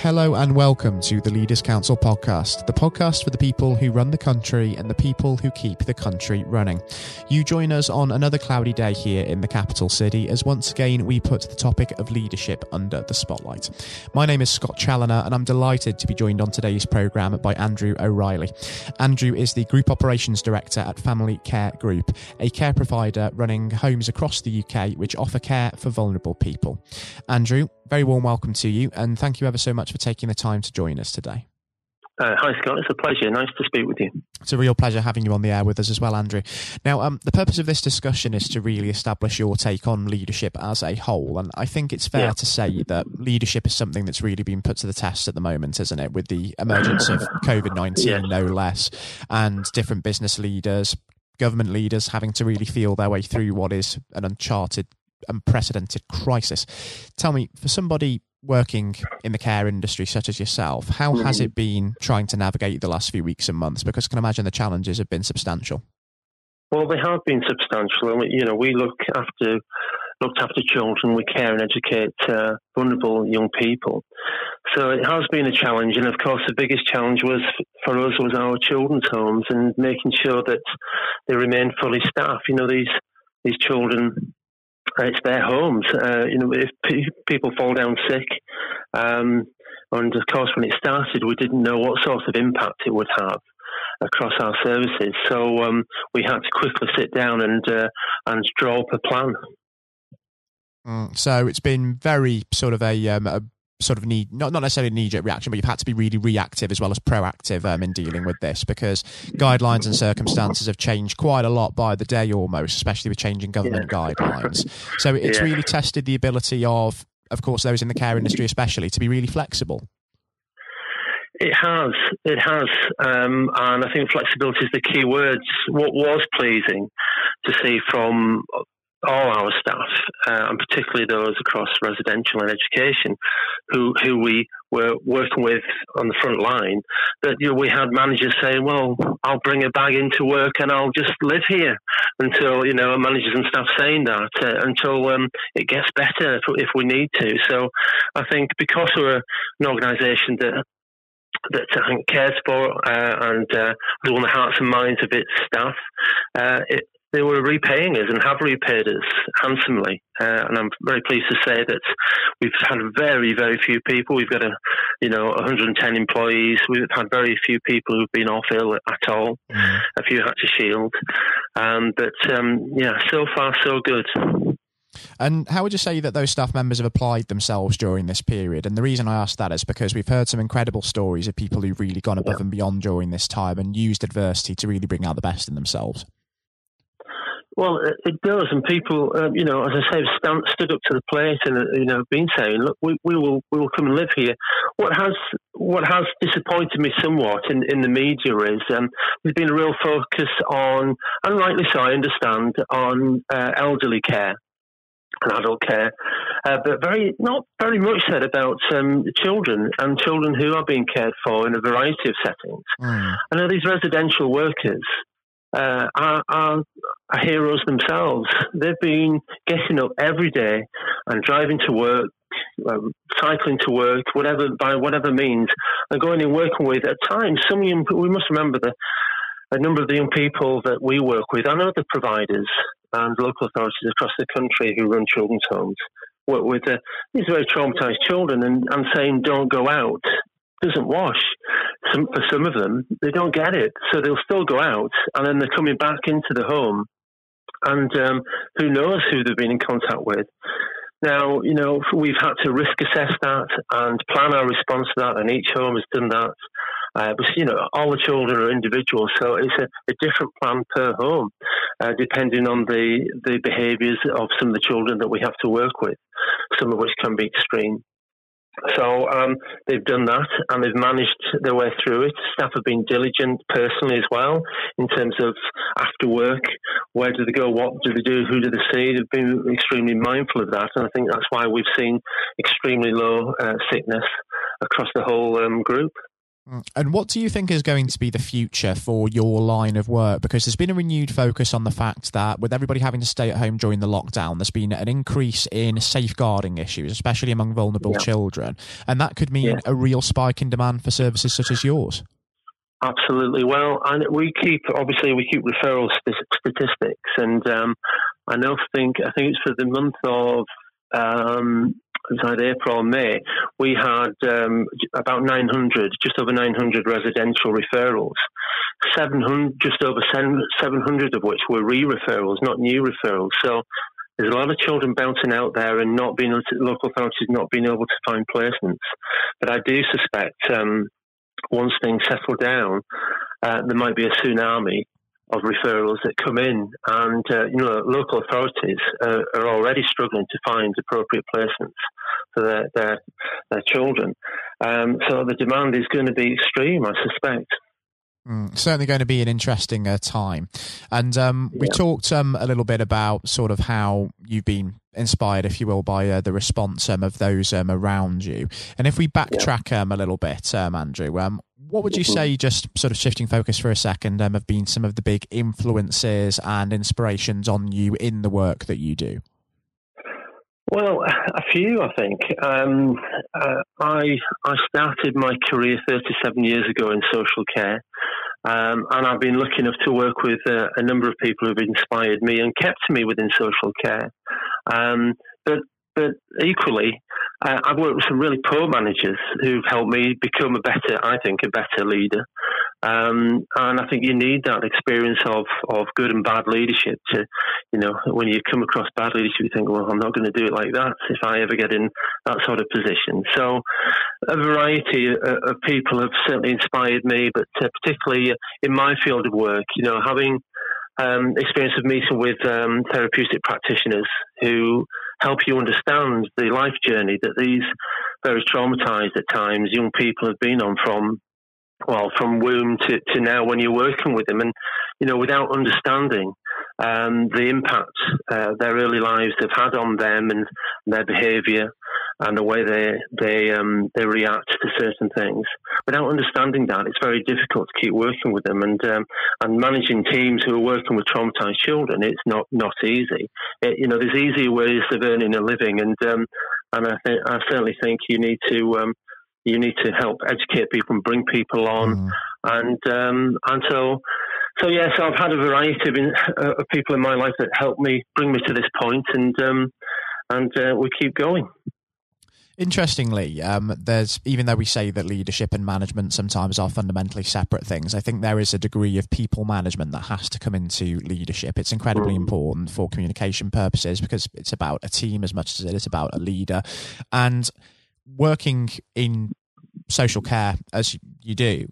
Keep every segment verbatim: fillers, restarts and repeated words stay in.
Hello and welcome to the Leaders Council podcast, the podcast for the people who run the country and the people who keep the country running. You join us on another cloudy day here in the capital city as once again we put the topic of leadership under the spotlight. My name is Scott Challoner and I'm delighted to be joined on today's programme by Andrew O'Reilly. Andrew is the Group Operations Director at Family Care Group, a care provider running homes across the U K which offer care for vulnerable people. Andrew, very warm welcome to you and thank you ever so much for taking the time to join us today. Uh, hi Scott, it's a pleasure. Nice to speak with you. It's a real pleasure having you on the air with us as well, Andrew. Now, um, the purpose of this discussion is to really establish your take on leadership as a whole, and I think it's fair yeah. to say that leadership is something that's really been put to the test at the moment, isn't it, with the emergence of COVID nineteen, yeah. no less, and different business leaders, government leaders having to really feel their way through what is an uncharted, unprecedented crisis. Tell me, for somebody working in the care industry such as yourself, how has it been trying to navigate the last few weeks and months? Because I can imagine the challenges have been substantial. Well, they have been substantial. And we, you know, we look after looked after children, we care and educate uh, vulnerable young people. So it has been a challenge. And of course, the biggest challenge was for us was our children's homes and making sure that they remain fully staffed. You know, these these children, it's their homes. Uh, you know, if p- people fall down sick, um, and of course, when it started, we didn't know what sort of impact it would have across our services. So um, we had to quickly sit down and uh, and draw up a plan. Mm, so it's been very sort of a, um, a sort of need, not not necessarily a knee-jerk reaction, but you've had to be really reactive as well as proactive um, in dealing with this, because guidelines and circumstances have changed quite a lot by the day almost, especially with changing government yeah. guidelines. So it's yeah. really tested the ability of, of course, those in the care industry especially, to be really flexible. It has, it has, um, and I think flexibility is the key word. What was pleasing to see from all our staff, uh, and particularly those across residential and education, who who we were working with on the front line, that you know, we had managers saying, well, I'll bring a bag into work and I'll just live here until, you know, our managers and staff saying that, uh, until um, it gets better if, if we need to. So I think because we're an organisation that that I think cares for uh, and uh, is one of the hearts and minds of its staff, uh, it they were repaying us and have repaid us handsomely. Uh, and I'm very pleased to say that we've had very, very few people. We've got, a, you know, one hundred ten employees. We've had very few people who've been off ill at all. Mm. A few had to shield. Um, but, um, yeah, so far, so good. And how would you say that those staff members have applied themselves during this period? And the reason I ask that is because we've heard some incredible stories of people who've really gone above yeah. and beyond during this time and used adversity to really bring out the best in themselves. Well, it does, and people, um, you know, as I say, stand, stood up to the plate, and uh, you know, been saying, "Look, we, we will, we will come and live here." What has what has disappointed me somewhat in, in the media is um, there's been a real focus on, and rightly so, I understand, on uh, elderly care and adult care, uh, but very not very much said about um, children and children who are being cared for in a variety of settings. Mm. I know these residential workers. Uh, our, our, our heroes themselves. They've been getting up every day and driving to work, um, cycling to work, whatever by whatever means, and going and working with, at times, some young, we must remember the a number of the young people that we work with and other providers and local authorities across the country who run children's homes work with uh, these very traumatised children and, and saying, don't go out. Doesn't wash. Some, for some of them, they don't get it, so they'll still go out, and then they're coming back into the home, and um, who knows who they've been in contact with. Now, you know, we've had to risk assess that and plan our response to that, and each home has done that. Uh, but, you know, all the children are individuals, so it's a, a different plan per home, uh, depending on the, the behaviours of some of the children that we have to work with, some of which can be extreme. So um, they've done that and they've managed their way through it. Staff have been diligent personally as well in terms of after work, where do they go, what do they do, who do they see? They've been extremely mindful of that, and I think that's why we've seen extremely low uh, sickness across the whole um, group. And what do you think is going to be the future for your line of work? Because there's been a renewed focus on the fact that with everybody having to stay at home during the lockdown, there's been an increase in safeguarding issues, especially among vulnerable yeah. children. And that could mean yeah. a real spike in demand for services such as yours. Absolutely. Well, and we keep, obviously, we keep referral statistics. And um, I now think, I think it's for the month of... Um, inside April and May, we had um, about nine hundred, just over nine hundred residential referrals. seven hundred, just over seven hundred of which were re-referrals, not new referrals. So there's a lot of children bouncing out there and not being local authorities not being able to find placements. But I do suspect um, once things settle down, uh, there might be a tsunami of referrals that come in, and uh, you know, local authorities uh, are already struggling to find appropriate placements for their their, their children. Um, so the demand is going to be extreme, I suspect. Mm, certainly going to be an interesting uh, time. And um, we yeah. talked um, a little bit about sort of how you've been inspired, if you will, by uh, the response um, of those um, around you. And if we backtrack yeah. um, a little bit, um, Andrew, um, what would you mm-hmm. say, just sort of shifting focus for a second, um, have been some of the big influences and inspirations on you in the work that you do? Well, a few, I think. Um, uh, I I started my career thirty-seven years ago in social care, um, and I've been lucky enough to work with uh, a number of people who've inspired me and kept me within social care. Um, but but equally, uh, I've worked with some really poor managers who've helped me become a better, I think, a better leader. Um, and I think you need that experience of, of good and bad leadership to, you know, when you come across bad leadership, you think, well, I'm not going to do it like that if I ever get in that sort of position. So a variety of people have certainly inspired me, but uh, particularly in my field of work, you know, having um, experience of meeting with um, therapeutic practitioners who help you understand the life journey that these very traumatized at times young people have been on from, well, from womb to, to now when you're working with them. And, you know, without understanding um, the impact uh, their early lives have had on them and their behaviour and the way they they um, they react to certain things. Without understanding that, it's very difficult to keep working with them. And um, and managing teams who are working with traumatised children, it's not, not easy. It, you know, there's easier ways of earning a living. And um, and I, th- I certainly think you need to... Um, You need to help educate people and bring people on, mm. and um, and so so yes, yeah, so I've had a variety of, in, uh, of people in my life that helped me bring me to this point, and um, and uh, we keep going. Interestingly, um, there's even though we say that leadership and management sometimes are fundamentally separate things, I think there is a degree of people management that has to come into leadership. It's incredibly important for communication purposes because it's about a team as much as it is about a leader, and working in social care as you do,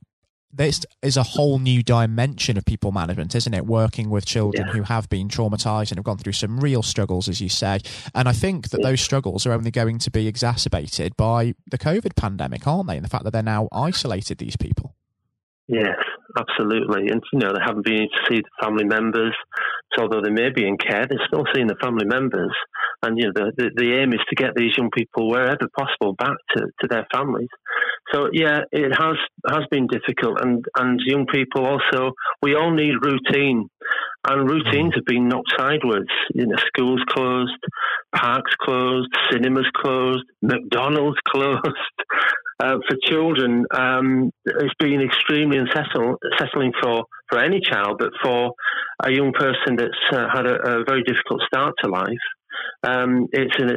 this is a whole new dimension of people management, isn't it? Working with children yeah. who have been traumatized and have gone through some real struggles, as you say. And I think that yeah. those struggles are only going to be exacerbated by the COVID pandemic, aren't they? And the fact that they're now isolated, these people. Yes, absolutely. And, you know, they haven't been able to see the family members. So although they may be in care, they're still seeing the family members. And, you know, the, the, the aim is to get these young people, wherever possible, back to, to their families. So, yeah, it has has been difficult. And, and young people also, we all need routine. And routines have been knocked sideways. You know, schools closed, parks closed, cinemas closed, McDonald's closed. Uh, for children, um, it's been extremely unsettling for, for any child, but for a young person that's uh, had a, a very difficult start to life, um, it's an,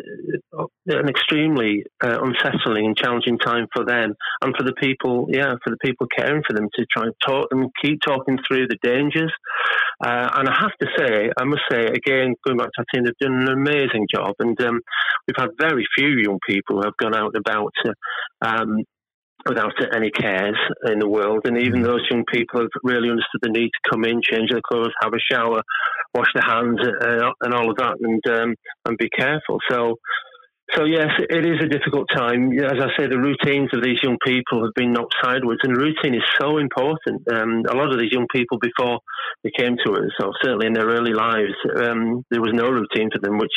an extremely uh, unsettling and challenging time for them and for the people, yeah, for the people caring for them to try and talk and keep talking through the dangers. Uh, and I have to say, I must say, again, going back to our team, they've done an amazing job. And um, we've had very few young people who have gone out and about uh, um, without any cares in the world. And even those young people have really understood the need to come in, change their clothes, have a shower, wash their hands uh, and all of that, and um, and be careful. So, so yes, it is a difficult time. As I say, the routines of these young people have been knocked sideways, and routine is so important. Um, a lot of these young people before they came to us, or certainly in their early lives, um, there was no routine for them, which,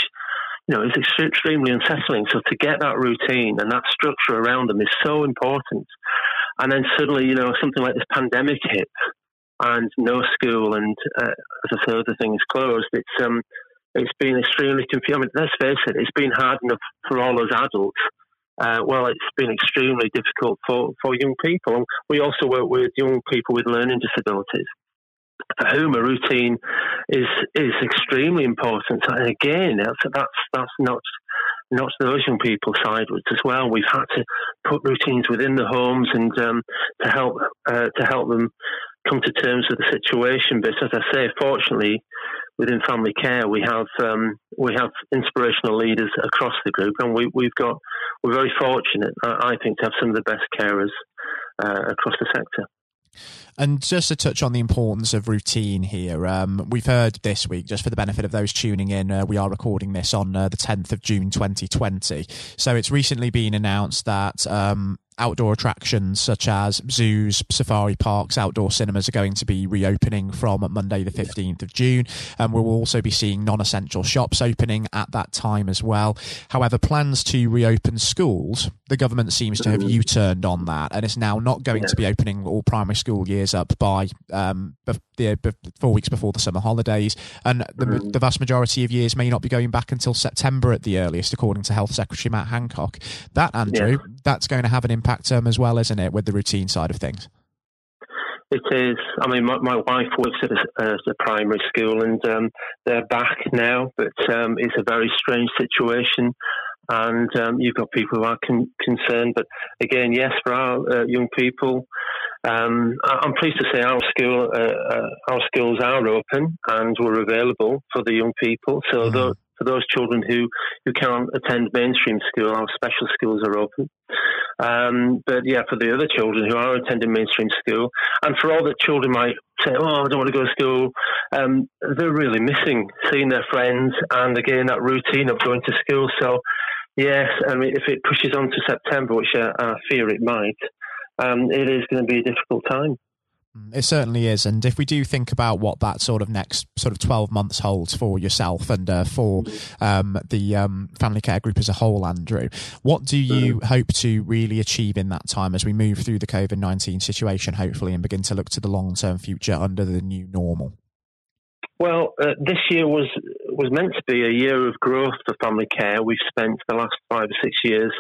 you know, is extremely unsettling. So to get that routine and that structure around them is so important. And then suddenly, you know, something like this pandemic hit, and no school, and uh, as a third of things closed. It's um, it's been extremely confusing. I mean, let's face it, it's been hard enough for all us adults. Uh, well, it's been extremely difficult for, for young people. And we also work with young people with learning disabilities, for whom a routine is is extremely important. And again, that's that's, that's not not those young people sideways as well. We've had to put routines within the homes and um, to help uh, to help them come to terms with the situation. But as I say, fortunately, within family care, we have um, we have inspirational leaders across the group, and we, we've got we're very fortunate, I think, to have some of the best carers uh, across the sector. And just to touch on the importance of routine here, um, we've heard this week, just for the benefit of those tuning in, uh, we are recording this on uh, the tenth of June twenty twenty. So it's recently been announced that um, outdoor attractions such as zoos, safari parks, outdoor cinemas are going to be reopening from Monday the fifteenth of June. And we'll also be seeing non-essential shops opening at that time as well. However, plans to reopen schools, the government seems to have U-turned on that, and it's now not going to be opening all primary school years up by um, the, the four weeks before the summer holidays. And the, the vast majority of years may not be going back until September at the earliest, according to Health Secretary Matt Hancock. That, Andrew, yeah. that's going to have an impact term as well, isn't it, with the routine side of things? It is. I mean, my, my wife works at a, a primary school, and um, they're back now, but um, it's a very strange situation, and um, you've got people who are con- concerned. But again, yes, for our uh, young people, um, I'm pleased to say our school, uh, uh, our schools are open and were available for the young people. So mm. the, for those children who, who can't attend mainstream school, our special schools are open. Um, but yeah, for the other children who are attending mainstream school, and for all the children might say, oh, I don't want to go to school, um, they're really missing seeing their friends and again that routine of going to school. So yes, I mean, if it pushes on to September, which I, I fear it might, um, it is going to be a difficult time. It certainly is. And if we do think about what that sort of next sort of twelve months holds for yourself and uh, for um, the um, Family Care Group as a whole, Andrew, what do you hope to really achieve in that time as we move through the COVID nineteen situation, hopefully, and begin to look to the long-term future under the new normal? Well, uh, this year was was meant to be a year of growth for family care. We've spent the last five or six years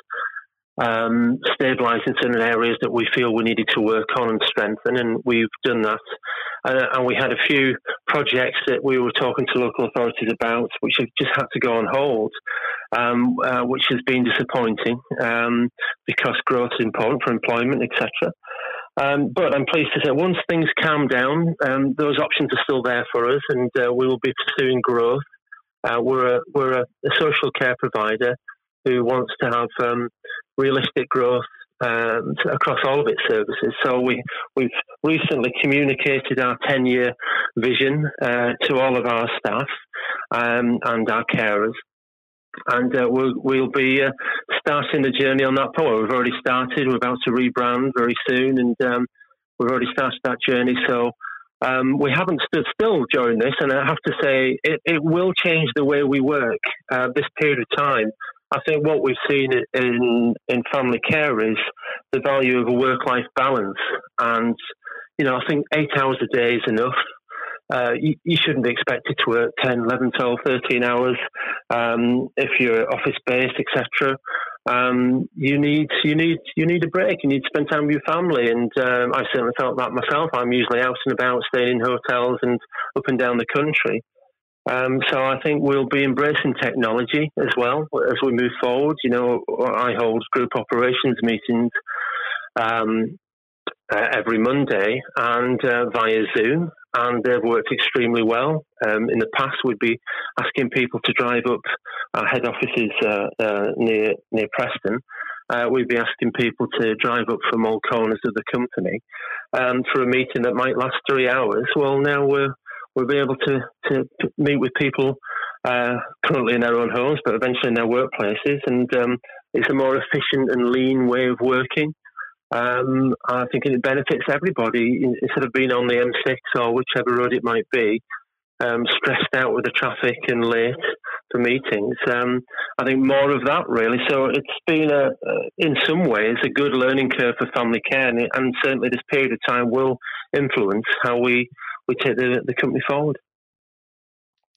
Um, stabilising certain areas that we feel we needed to work on and strengthen, and we've done that. Uh, and we had a few projects that we were talking to local authorities about, which have just had to go on hold, um, uh, which has been disappointing um, because growth is important for employment, et cetera. Um, but I'm pleased to say once things calm down, um, those options are still there for us, and uh, we will be pursuing growth. Uh, we're a, we're a, a social care provider who wants to have um, realistic growth um, across all of its services. So we, we've recently communicated our ten-year vision uh, to all of our staff um, and our carers. And uh, we'll, we'll be uh, starting the journey on that point. We've already started. We're about to rebrand very soon, and um, we've already started that journey. So um, we haven't stood still during this, and I have to say it, it will change the way we work uh, this period of time. I think what we've seen in in family care is the value of a work-life balance. And, you know, I think eight hours a day is enough. Uh, you, you shouldn't be expected to work ten, eleven, twelve, thirteen hours um, if you're office-based, et cetera. Um, you need you need, you need a break. You need to spend time with your family. And um, I certainly felt that myself. I'm usually out and about, staying in hotels and up and down the country. Um, so I think we'll be embracing technology as well as we move forward. You know, I hold group operations meetings um, uh, every Monday and uh, via Zoom, and they've worked extremely well. Um, in the past, we'd be asking people to drive up our head offices uh, uh, near near Preston. Uh, we'd be asking people to drive up from all corners of the company um, for a meeting that might last three hours. Well, now we're We'll be able to, to meet with people uh, currently in their own homes, but eventually in their workplaces. And um, it's a more efficient and lean way of working. Um, I think it benefits everybody instead of being on the M six or whichever road it might be, um, stressed out with the traffic and late. for meetings. Um, I think more of that really. So it's been a, uh, in some ways a good learning curve for family care, and, and certainly this period of time will influence how we, we take the, the company forward.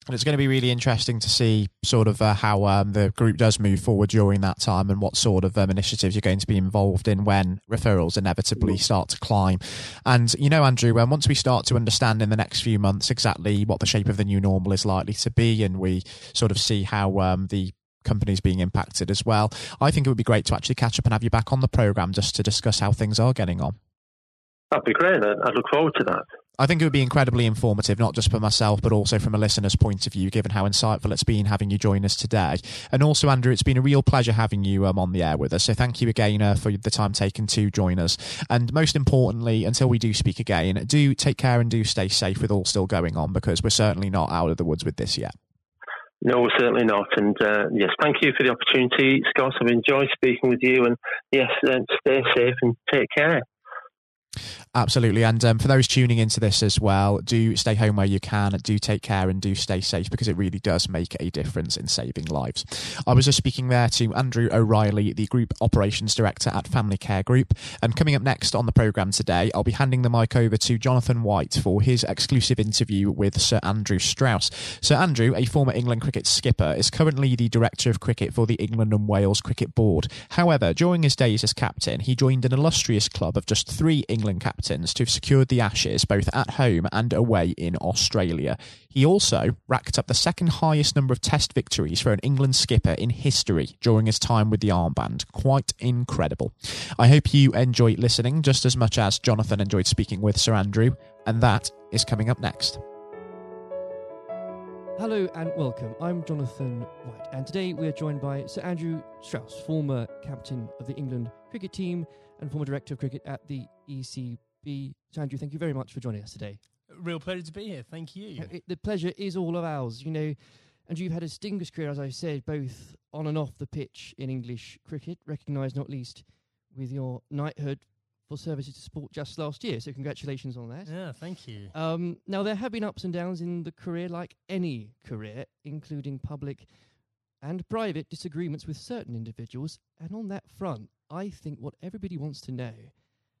And it's going to be really interesting to see sort of uh, how um, the group does move forward during that time, and what sort of um, initiatives you're going to be involved in when referrals inevitably start to climb. And, you know, Andrew, um, once we start to understand in the next few months exactly what the shape of the new normal is likely to be, and we sort of see how um, the companies being impacted as well, I think it would be great to actually catch up and have you back on the programme just to discuss how things are getting on. That'd be great. I'd look forward to that. I think it would be incredibly informative, not just for myself, but also from a listener's point of view, given how insightful it's been having you join us today. And also, Andrew, it's been a real pleasure having you um, on the air with us. So thank you again uh, for the time taken to join us. And most importantly, until we do speak again, do take care and do stay safe with all still going on, because we're certainly not out of the woods with this yet. No, we're certainly not. And uh, yes, thank you for the opportunity, Scott. I've enjoyed speaking with you. And yes, uh, stay safe and take care. Absolutely. And um, for those tuning into this as well, do stay home where you can, do take care and do stay safe, because it really does make a difference in saving lives. I was just speaking there to Andrew O'Reilly, the Group Operations Director at Family Care Group. And coming up next on the programme today, I'll be handing the mic over to Jonathan White for his exclusive interview with Sir Andrew Strauss. Sir Andrew, a former England cricket skipper, is currently the Director of Cricket for the England and Wales Cricket Board. However, during his days as captain, he joined an illustrious club of just three England captains to have secured the Ashes both at home and away in Australia. He also racked up the second highest number of test victories for an England skipper in history during his time with the armband. Quite incredible. I hope you enjoyed listening just as much as Jonathan enjoyed speaking with Sir Andrew, and that is coming up next. Hello and welcome. I'm Jonathan White, and today we are joined by Sir Andrew Strauss, former captain of the England cricket team and former director of cricket at the E C B. So Andrew, thank you very much for joining us today. Real pleasure to be here. Thank you. It, the pleasure is all of ours. You know, Andrew, you've had a distinguished career, as I said, both on and off the pitch in English cricket, recognised not least with your knighthood for services to sport just last year. So congratulations on that. Yeah, thank you. Um, now, there have been ups and downs in the career, like any career, including public and private disagreements with certain individuals. And on that front, I think what everybody wants to know,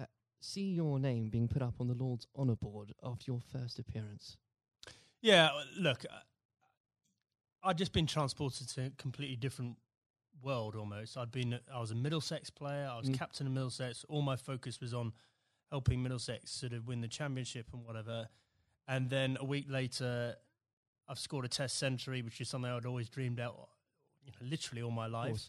uh, see your name being put up on the Lord's Honour Board after your first appearance? Yeah, look, I'd just been transported to a completely different world almost. I'd been, I was a Middlesex player. I was mm. captain of Middlesex. All my focus was on helping Middlesex sort of win the championship and whatever. And then a week later, I've scored a test century, which is something I'd always dreamed out, you know, literally all my life.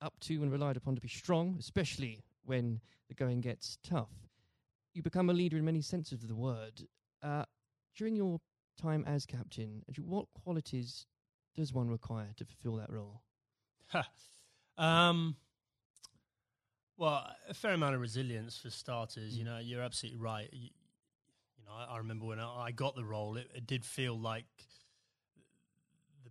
up to, and relied upon to be strong, especially when the going gets tough. You become a leader in many senses of the word. Uh, during your time as captain, what qualities does one require to fulfil that role? um, well, a fair amount of resilience for starters. Mm. You know, you're absolutely right. You, you know, I, I remember when I, I got the role, it, it did feel like the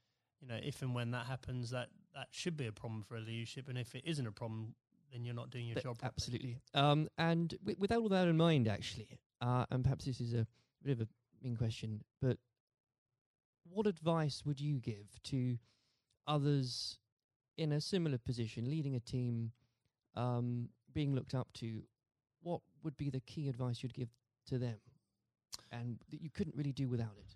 you know, if and when that happens, that, that should be a problem for a leadership. And if it isn't a problem, then you're not doing your but job properly. Absolutely. Um, and w- with all that in mind, actually, uh, and perhaps this is a bit of a mean question, but what advice would you give to others in a similar position, leading a team, um, being looked up to? What would be the key advice you'd give to them, and that you couldn't really do without it?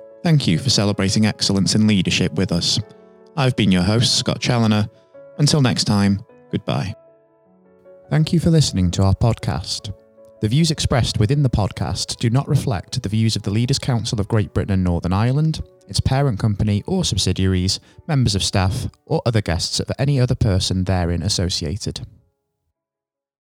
Thank you for celebrating excellence in leadership with us. I've been your host, Scott Challoner. Until next time, goodbye. Thank you for listening to our podcast. The views expressed within the podcast do not reflect the views of the Leaders Council of Great Britain and Northern Ireland, its parent company or subsidiaries, members of staff, or other guests of any other person therein associated.